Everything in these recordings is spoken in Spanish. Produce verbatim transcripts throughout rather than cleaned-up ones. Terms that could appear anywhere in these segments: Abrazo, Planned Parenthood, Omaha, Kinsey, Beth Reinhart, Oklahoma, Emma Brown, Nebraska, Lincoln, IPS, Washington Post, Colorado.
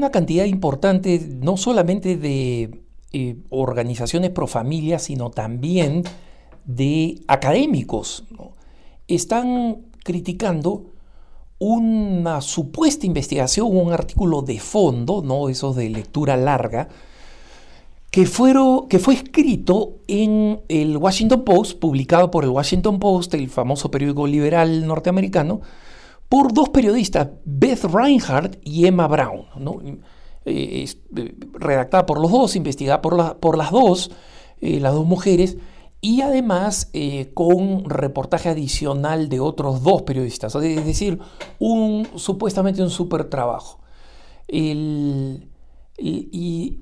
una cantidad importante no solamente de eh, organizaciones pro familia, sino también de académicos, ¿no? Están criticando una supuesta investigación, un artículo de fondo, ¿no? Esos de lectura larga, que, fueron, que fue escrito en el Washington Post, publicado por el Washington Post, el famoso periódico liberal norteamericano, por dos periodistas, Beth Reinhart y Emma Brown, ¿no? Eh, es, eh, redactada por los dos, investigada por, la, por las dos, eh, las dos mujeres, y además eh, con reportaje adicional de otros dos periodistas, es decir, un supuestamente un súper trabajo. El, el, y,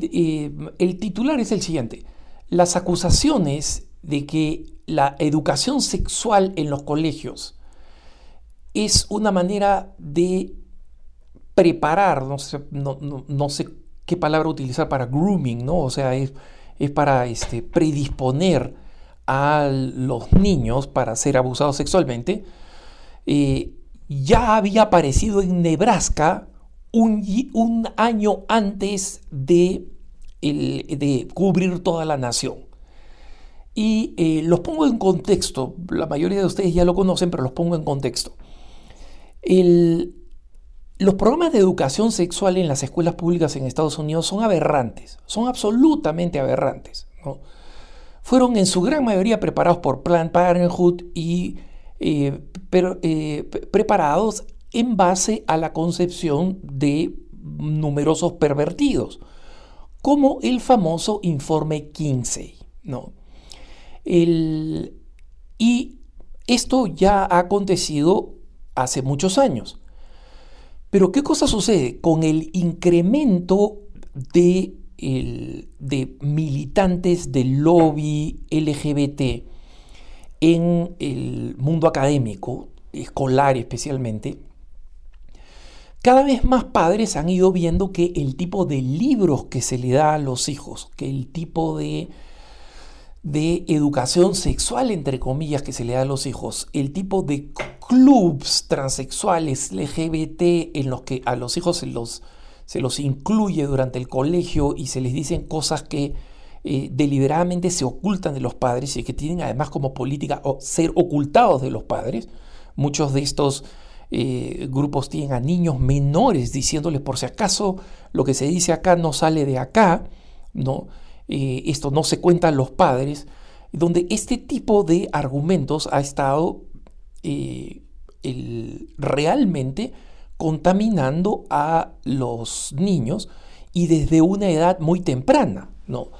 eh, el titular es el siguiente: las acusaciones de que la educación sexual en los colegios es una manera de preparar, no sé, no, no, no sé qué palabra utilizar para grooming, ¿no? O sea, es... es para este, predisponer a los niños para ser abusados sexualmente. Eh, ya había aparecido en Nebraska un, un año antes de, el, de cubrir toda la nación. Y eh, los pongo en contexto, la mayoría de ustedes ya lo conocen, pero los pongo en contexto. El, Los programas de educación sexual en las escuelas públicas en Estados Unidos son aberrantes, son absolutamente aberrantes, ¿no? Fueron en su gran mayoría preparados por Planned Parenthood y eh, pero, eh, preparados en base a la concepción de numerosos pervertidos, como el famoso informe Kinsey, ¿no? El, y esto ya ha acontecido hace muchos años. Pero ¿qué cosa sucede? Con el incremento de, el, de militantes del lobby L G B T en el mundo académico, escolar especialmente, cada vez más padres han ido viendo que el tipo de libros que se le da a los hijos, que el tipo de, de educación sexual, entre comillas, que se le da a los hijos, el tipo de clubs transexuales L G B T en los que a los hijos se los, se los incluye durante el colegio y se les dicen cosas que eh, deliberadamente se ocultan de los padres y que tienen además como política ser ocultados de los padres. Muchos de estos eh, grupos tienen a niños menores diciéndoles, por si acaso lo que se dice acá no sale de acá, ¿no? Eh, esto no se cuenta a los padres, donde este tipo de argumentos ha estado Eh, el, realmente contaminando a los niños y desde una edad muy temprana, ¿no?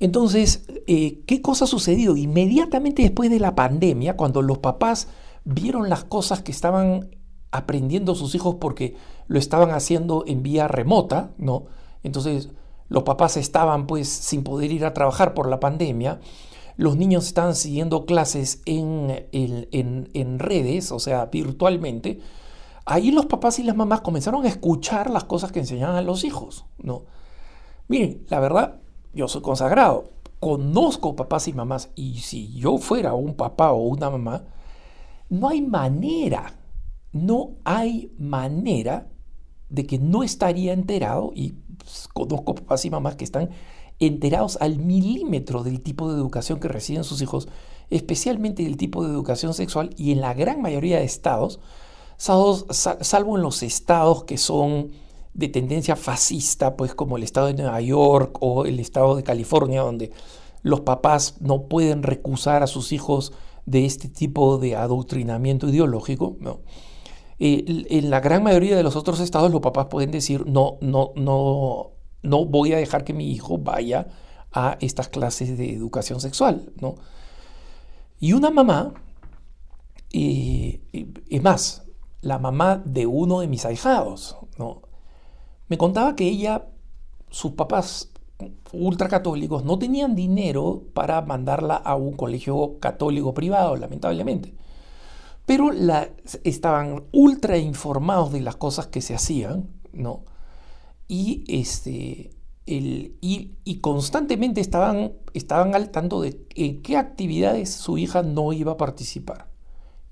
Entonces, eh, ¿qué cosa ha sucedido? Inmediatamente después de la pandemia, cuando los papás vieron las cosas que estaban aprendiendo sus hijos porque lo estaban haciendo en vía remota, ¿no? Entonces, los papás estaban pues sin poder ir a trabajar por la pandemia. Los niños están siguiendo clases en, en, en, en redes, o sea, virtualmente. Ahí los papás y las mamás comenzaron a escuchar las cosas que enseñaban a los hijos, ¿no? Miren, la verdad, yo soy consagrado. Conozco papás y mamás. Y si yo fuera un papá o una mamá, no hay manera, no hay manera de que no estaría enterado. Y pues, conozco papás y mamás que están enterados al milímetro del tipo de educación que reciben sus hijos, especialmente del tipo de educación sexual, y en la gran mayoría de estados, salvo en los estados que son de tendencia fascista, pues como el estado de Nueva York o el estado de California, donde los papás no pueden recusar a sus hijos de este tipo de adoctrinamiento ideológico, ¿no? Eh, en la gran mayoría de los otros estados los papás pueden decir no, no, no, no voy a dejar que mi hijo vaya a estas clases de educación sexual, ¿no? Y una mamá, eh, es más, la mamá de uno de mis ahijados, ¿no? Me contaba que ella, sus papás ultracatólicos, no tenían dinero para mandarla a un colegio católico privado, lamentablemente. Pero la, estaban ultra informados de las cosas que se hacían, ¿no? Y, este, el, y, y constantemente estaban, estaban al tanto de en qué actividades su hija no iba a participar.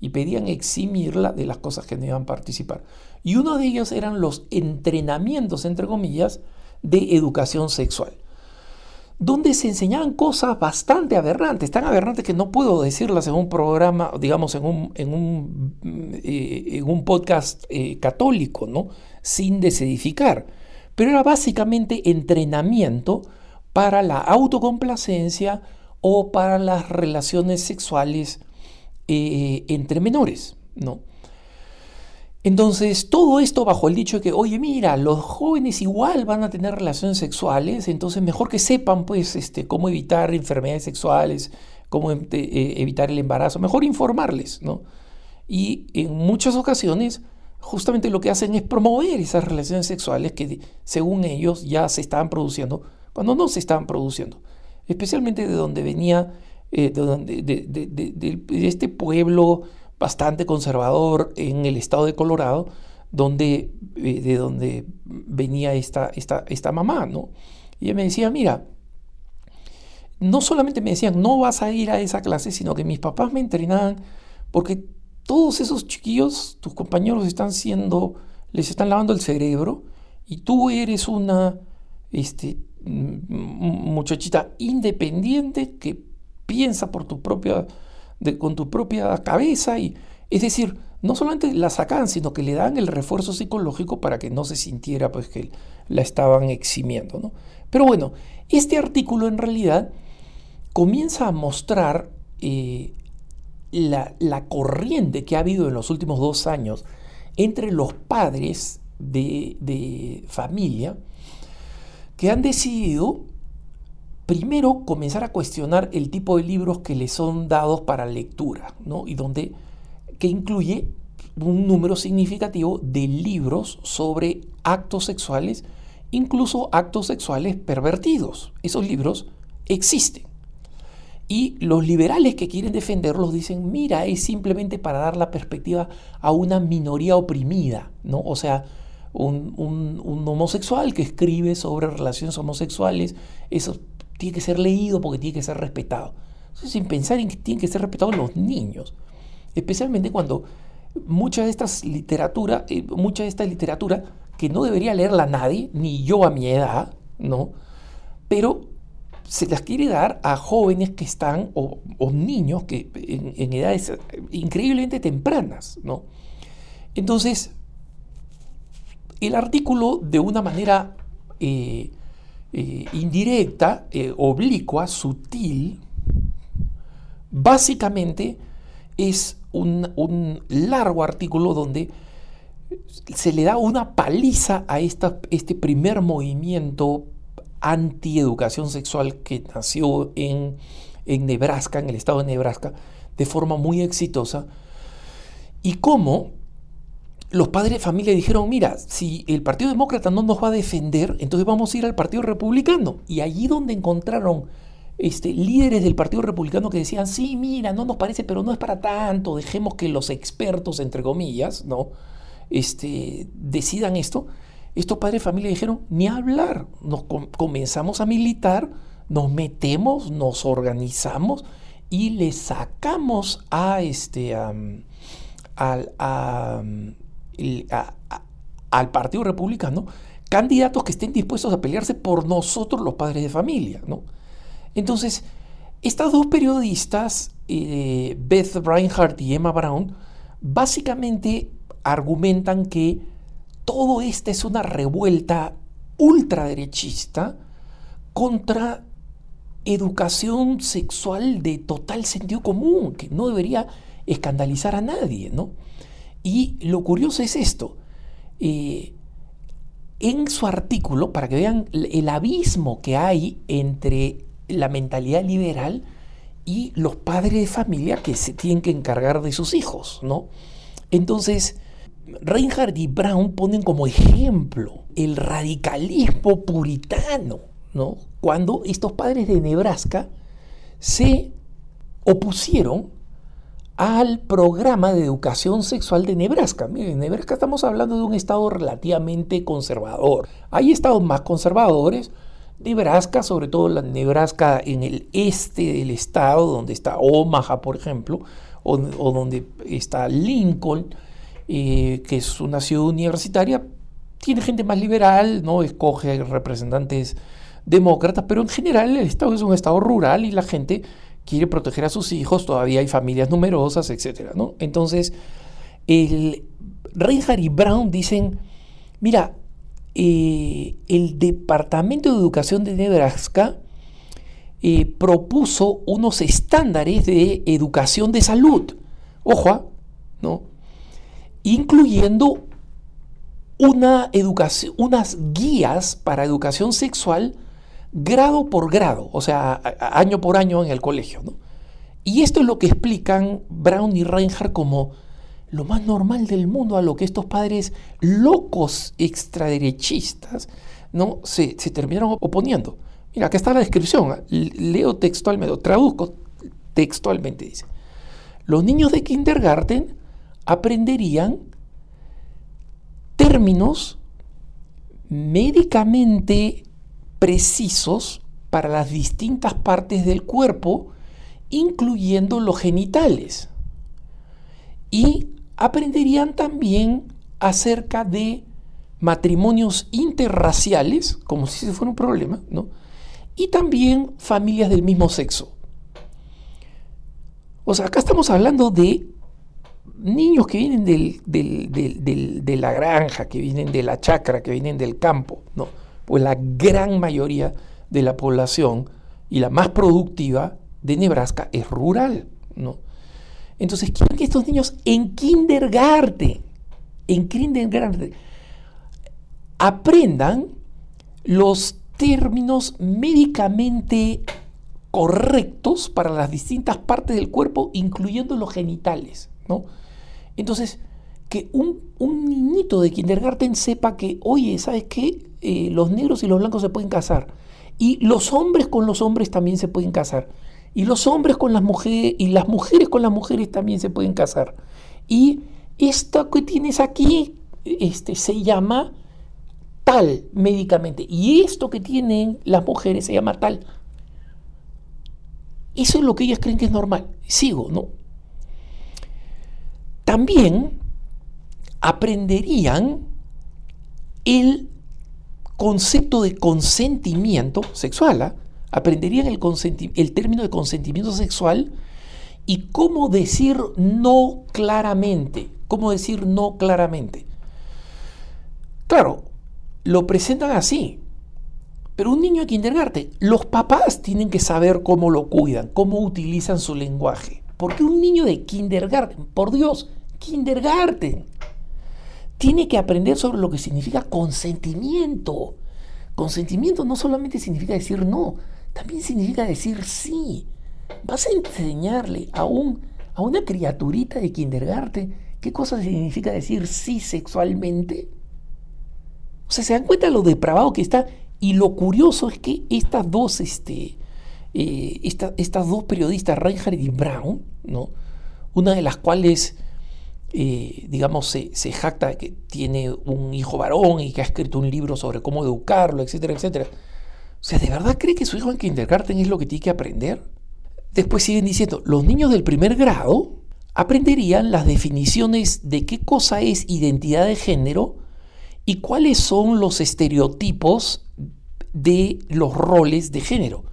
y pedían eximirla de las cosas que no iban a participar. Y uno de ellos eran los entrenamientos, entre comillas, de educación sexual, donde se enseñaban cosas bastante aberrantes, tan aberrantes que no puedo decirlas en un programa, digamos, en un, en un, eh, en un podcast eh, católico, ¿no? Sin desedificar. Pero era básicamente entrenamiento para la autocomplacencia o para las relaciones sexuales eh, entre menores, ¿no? Entonces, todo esto bajo el dicho de que, oye, mira, los jóvenes igual van a tener relaciones sexuales, entonces mejor que sepan, pues, este, cómo evitar enfermedades sexuales, cómo eh, evitar el embarazo, mejor informarles, ¿no? Y en muchas ocasiones, justamente lo que hacen es promover esas relaciones sexuales que, según ellos, ya se estaban produciendo, cuando no se estaban produciendo, especialmente de donde venía, eh, de, donde, de, de, de, de este pueblo bastante conservador en el estado de Colorado, donde, de donde venía esta, esta, esta mamá, ¿no? Y ella me decía, mira, no solamente me decían, no vas a ir a esa clase, sino que mis papás me entrenaban porque todos esos chiquillos, tus compañeros, están siendo, les están lavando el cerebro y tú eres una este, muchachita independiente que piensa por tu propia... De, con tu propia cabeza, y es decir, no solamente la sacan, sino que le dan el refuerzo psicológico para que no se sintiera pues que la estaban eximiendo, ¿no? Pero bueno, este artículo en realidad comienza a mostrar eh, la, la corriente que ha habido en los últimos dos años entre los padres de, de familia que han decidido primero, comenzar a cuestionar el tipo de libros que les son dados para lectura, ¿no? Y donde, que incluye un número significativo de libros sobre actos sexuales, incluso actos sexuales pervertidos. Esos libros existen. Y los liberales que quieren defenderlos dicen, mira, es simplemente para dar la perspectiva a una minoría oprimida, ¿no? O sea, un, un, un homosexual que escribe sobre relaciones homosexuales, esos tiene que ser leído porque tiene que ser respetado. Entonces, sin pensar en que tienen que ser respetados los niños, especialmente cuando mucha de estas literatura, eh, mucha de esta literatura que no debería leerla nadie, ni yo a mi edad, ¿no? Pero se las quiere dar a jóvenes que están, o, o niños que en, en edades increíblemente tempranas, ¿no? Entonces, el artículo de una manera... Eh, Eh, indirecta, eh, oblicua, sutil, básicamente es un, un largo artículo donde se le da una paliza a esta, este primer movimiento antieducación sexual que nació en, en Nebraska, en el estado de Nebraska, de forma muy exitosa, y cómo los padres de familia dijeron, mira, si el Partido Demócrata no nos va a defender, entonces vamos a ir al Partido Republicano. Y allí donde encontraron este, líderes del Partido Republicano que decían, sí, mira, no nos parece, pero no es para tanto, dejemos que los expertos, entre comillas, ¿no? este, decidan esto. Estos padres de familia dijeron, ni hablar, nos com- comenzamos a militar, nos metemos, nos organizamos y le sacamos a este... Um, al... A, El, a, a, al Partido Republicano, candidatos que estén dispuestos a pelearse por nosotros los padres de familia, ¿no? Entonces, estas dos periodistas, eh, Beth Reinhart y Emma Brown, básicamente argumentan que todo esto es una revuelta ultraderechista contra educación sexual de total sentido común, que no debería escandalizar a nadie, ¿no? Y lo curioso es esto, eh, en su artículo, para que vean el abismo que hay entre la mentalidad liberal y los padres de familia que se tienen que encargar de sus hijos, ¿no? Entonces, Reinhart y Brown ponen como ejemplo el radicalismo puritano, ¿no? Cuando estos padres de Nebraska se opusieron al programa de educación sexual de Nebraska. Miren, en Nebraska estamos hablando de un estado relativamente conservador. Hay estados más conservadores Nebraska, sobre todo la Nebraska en el este del estado, donde está Omaha, por ejemplo, o, o donde está Lincoln, eh, que es una ciudad universitaria, tiene gente más liberal, ¿no? Escoge representantes demócratas, pero en general el estado es un estado rural y la gente quiere proteger a sus hijos, todavía hay familias numerosas, etcétera, ¿no? Entonces, el Reinhart y Brown dicen, mira, eh, el Departamento de Educación de Nebraska eh, propuso unos estándares de educación de salud, ojo, ¿no? Incluyendo una educación, unas guías para educación sexual grado por grado, o sea, año por año en el colegio, ¿no? Y esto es lo que explican Brown y Reinhart como lo más normal del mundo, a lo que estos padres locos extraderechistas, ¿no?, se, se terminaron oponiendo. Mira, acá está la descripción, leo textualmente, traduzco textualmente, dice: los niños de kindergarten aprenderían términos médicamente precisos para las distintas partes del cuerpo, incluyendo los genitales. Y aprenderían también acerca de matrimonios interraciales, como si ese fuera un problema, ¿no? Y también familias del mismo sexo. O sea, acá estamos hablando de niños que vienen del, del, del, del, de la granja, que vienen de la chacra, que vienen del campo, ¿no? Pues la gran mayoría de la población y la más productiva de Nebraska es rural, ¿no? Entonces quieren que estos niños en kindergarten, en kindergarten, aprendan los términos médicamente correctos para las distintas partes del cuerpo, incluyendo los genitales, ¿no? Entonces, que un, un niñito de kindergarten sepa que, oye, ¿sabes qué? Eh, los negros y los blancos se pueden casar, y los hombres con los hombres también se pueden casar, y los hombres con las mujeres, y las mujeres con las mujeres también se pueden casar. Y esto que tienes aquí este, se llama tal médicamente, y esto que tienen las mujeres se llama tal. Eso es lo que ellas creen que es normal. Sigo, ¿no? También aprenderían el concepto de consentimiento sexual, ¿eh? aprenderían el, consenti- el término de consentimiento sexual y cómo decir no claramente, cómo decir no claramente. Claro, lo presentan así, pero un niño de kindergarten, los papás tienen que saber cómo lo cuidan, cómo utilizan su lenguaje, porque un niño de kindergarten, por Dios, kindergarten, tiene que aprender sobre lo que significa consentimiento. Consentimiento no solamente significa decir no, también significa decir sí. Vas a enseñarle a, un, a una criaturita de kindergarten qué cosa significa decir sí sexualmente. O sea, se dan cuenta de lo depravado que está. Y lo curioso es que estas dos, este, eh, esta, estas dos periodistas, Reinhart y Brown, ¿no?, una de las cuales... Eh, digamos, se, se jacta de que tiene un hijo varón y que ha escrito un libro sobre cómo educarlo, etcétera, etcétera. O sea, ¿de verdad cree que su hijo en kindergarten es lo que tiene que aprender? Después siguen diciendo, los niños del primer grado aprenderían las definiciones de qué cosa es identidad de género y cuáles son los estereotipos de los roles de género.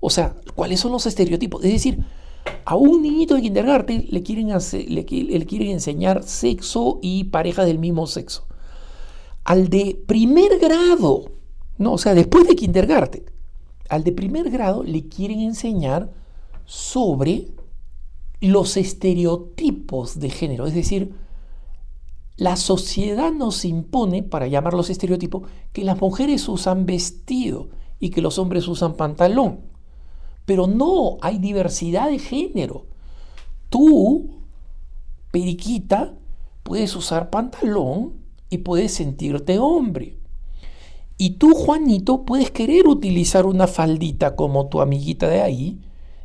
O sea, ¿cuáles son los estereotipos? Es decir, a un niñito de kindergarten le quieren, hacer, le, le quieren enseñar sexo y parejas del mismo sexo. Al de primer grado, no, o sea, después de kindergarten, al de primer grado le quieren enseñar sobre los estereotipos de género. Es decir, la sociedad nos impone, para llamarlos estereotipos, que las mujeres usan vestido y que los hombres usan pantalón. Pero no, hay diversidad de género. Tú, periquita, puedes usar pantalón y puedes sentirte hombre. Y tú, Juanito, puedes querer utilizar una faldita como tu amiguita de ahí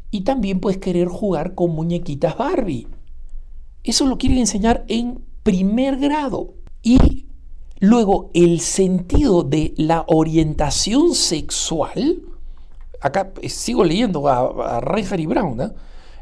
y también puedes querer jugar con muñequitas Barbie. Eso lo quieren enseñar en primer grado. Y Luego, el sentido de la orientación sexual, acá sigo leyendo a, a Reinhart y Brown, ¿eh?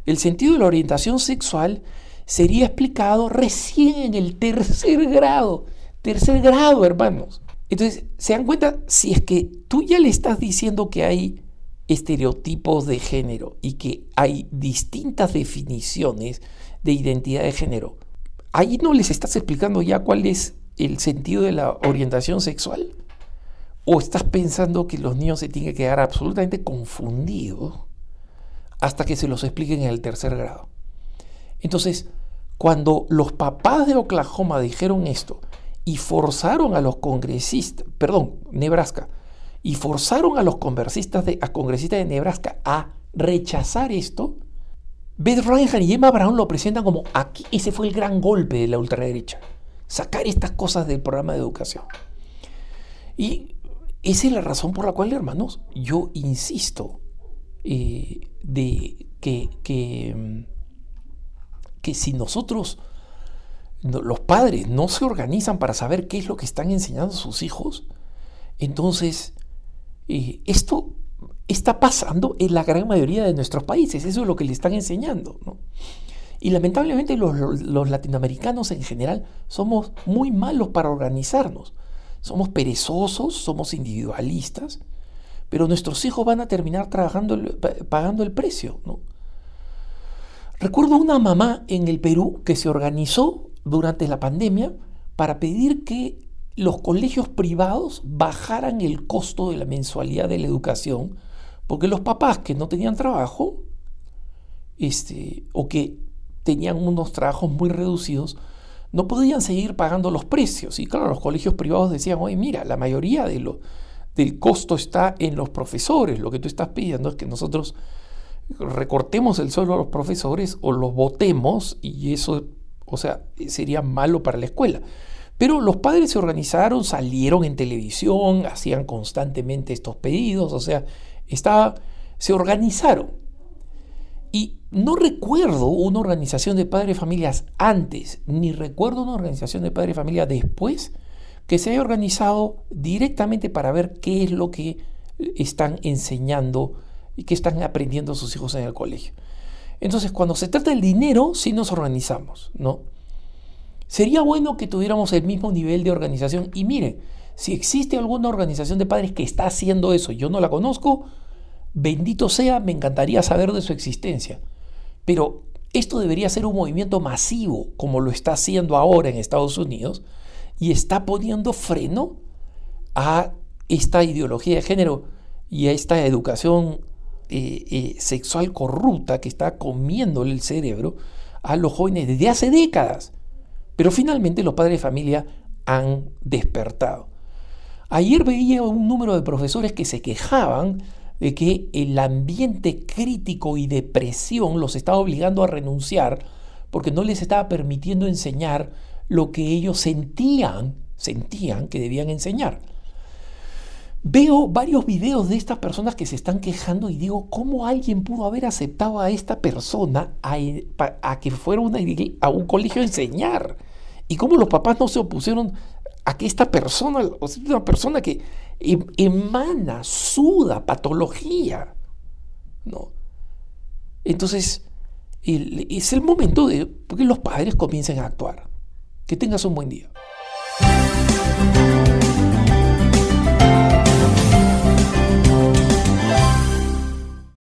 El sentido de la orientación sexual sería explicado recién en el tercer grado. Tercer grado, hermanos. Entonces, ¿se dan cuenta? Si es que tú ya le estás diciendo que hay estereotipos de género y que hay distintas definiciones de identidad de género, ahí no les estás explicando ya cuál es el sentido de la orientación sexual. ¿O estás pensando que los niños se tienen que quedar absolutamente confundidos hasta que se los expliquen en el tercer grado? Entonces, cuando los papás de Oklahoma dijeron esto y forzaron a los congresistas, perdón, Nebraska, y forzaron a los congresistas de, a congresistas de Nebraska a rechazar esto, Beth Reinhart y Emma Brown lo presentan como aquí, ese fue el gran golpe de la ultraderecha, sacar estas cosas del programa de educación. Y esa es la razón por la cual, hermanos, yo insisto eh, de que, que, que si nosotros, los padres, no se organizan para saber qué es lo que están enseñando a sus hijos, entonces eh, esto está pasando en la gran mayoría de nuestros países. Eso es lo que le están enseñando, ¿no? Y lamentablemente los, los, los latinoamericanos en general somos muy malos para organizarnos. Somos perezosos, somos individualistas, pero nuestros hijos van a terminar trabajando el, pagando el precio, ¿no? Recuerdo una mamá en el Perú que se organizó durante la pandemia para pedir que los colegios privados bajaran el costo de la mensualidad de la educación, porque los papás que no tenían trabajo este, o que tenían unos trabajos muy reducidos no podían seguir pagando los precios. Y claro, los colegios privados decían, oye, mira, la mayoría de lo, del costo está en los profesores. Lo que tú estás pidiendo es que nosotros recortemos el sueldo a los profesores o los votemos, y eso, o sea, sería malo para la escuela. Pero los padres se organizaron, salieron en televisión, hacían constantemente estos pedidos, o sea, estaba, se organizaron. Y no recuerdo una organización de padres de familias antes, ni recuerdo una organización de padres de familia después, que se haya organizado directamente para ver qué es lo que están enseñando y qué están aprendiendo sus hijos en el colegio. Entonces, cuando se trata del dinero, sí nos organizamos, ¿no? Sería bueno que tuviéramos el mismo nivel de organización. Y mire, si existe alguna organización de padres que está haciendo eso, yo no la conozco, bendito sea, me encantaría saber de su existencia. Pero esto debería ser un movimiento masivo, como lo está haciendo ahora en Estados Unidos, y está poniendo freno a esta ideología de género y a esta educación eh, eh, sexual corrupta que está comiéndole el cerebro a los jóvenes desde hace décadas. Pero finalmente los padres de familia han despertado. Ayer veía un número de profesores que se quejaban de que el ambiente crítico y de presión los estaba obligando a renunciar porque no les estaba permitiendo enseñar lo que ellos sentían, sentían que debían enseñar. Veo varios videos de estas personas que se están quejando y digo, ¿cómo alguien pudo haber aceptado a esta persona a, a que fuera una, a un colegio a enseñar? ¿Y cómo los papás no se opusieron a que esta persona, o sea, una persona que emana, suda, patología, ¿no? Entonces, el, es el momento de que los padres comiencen a actuar. Que tengas un buen día.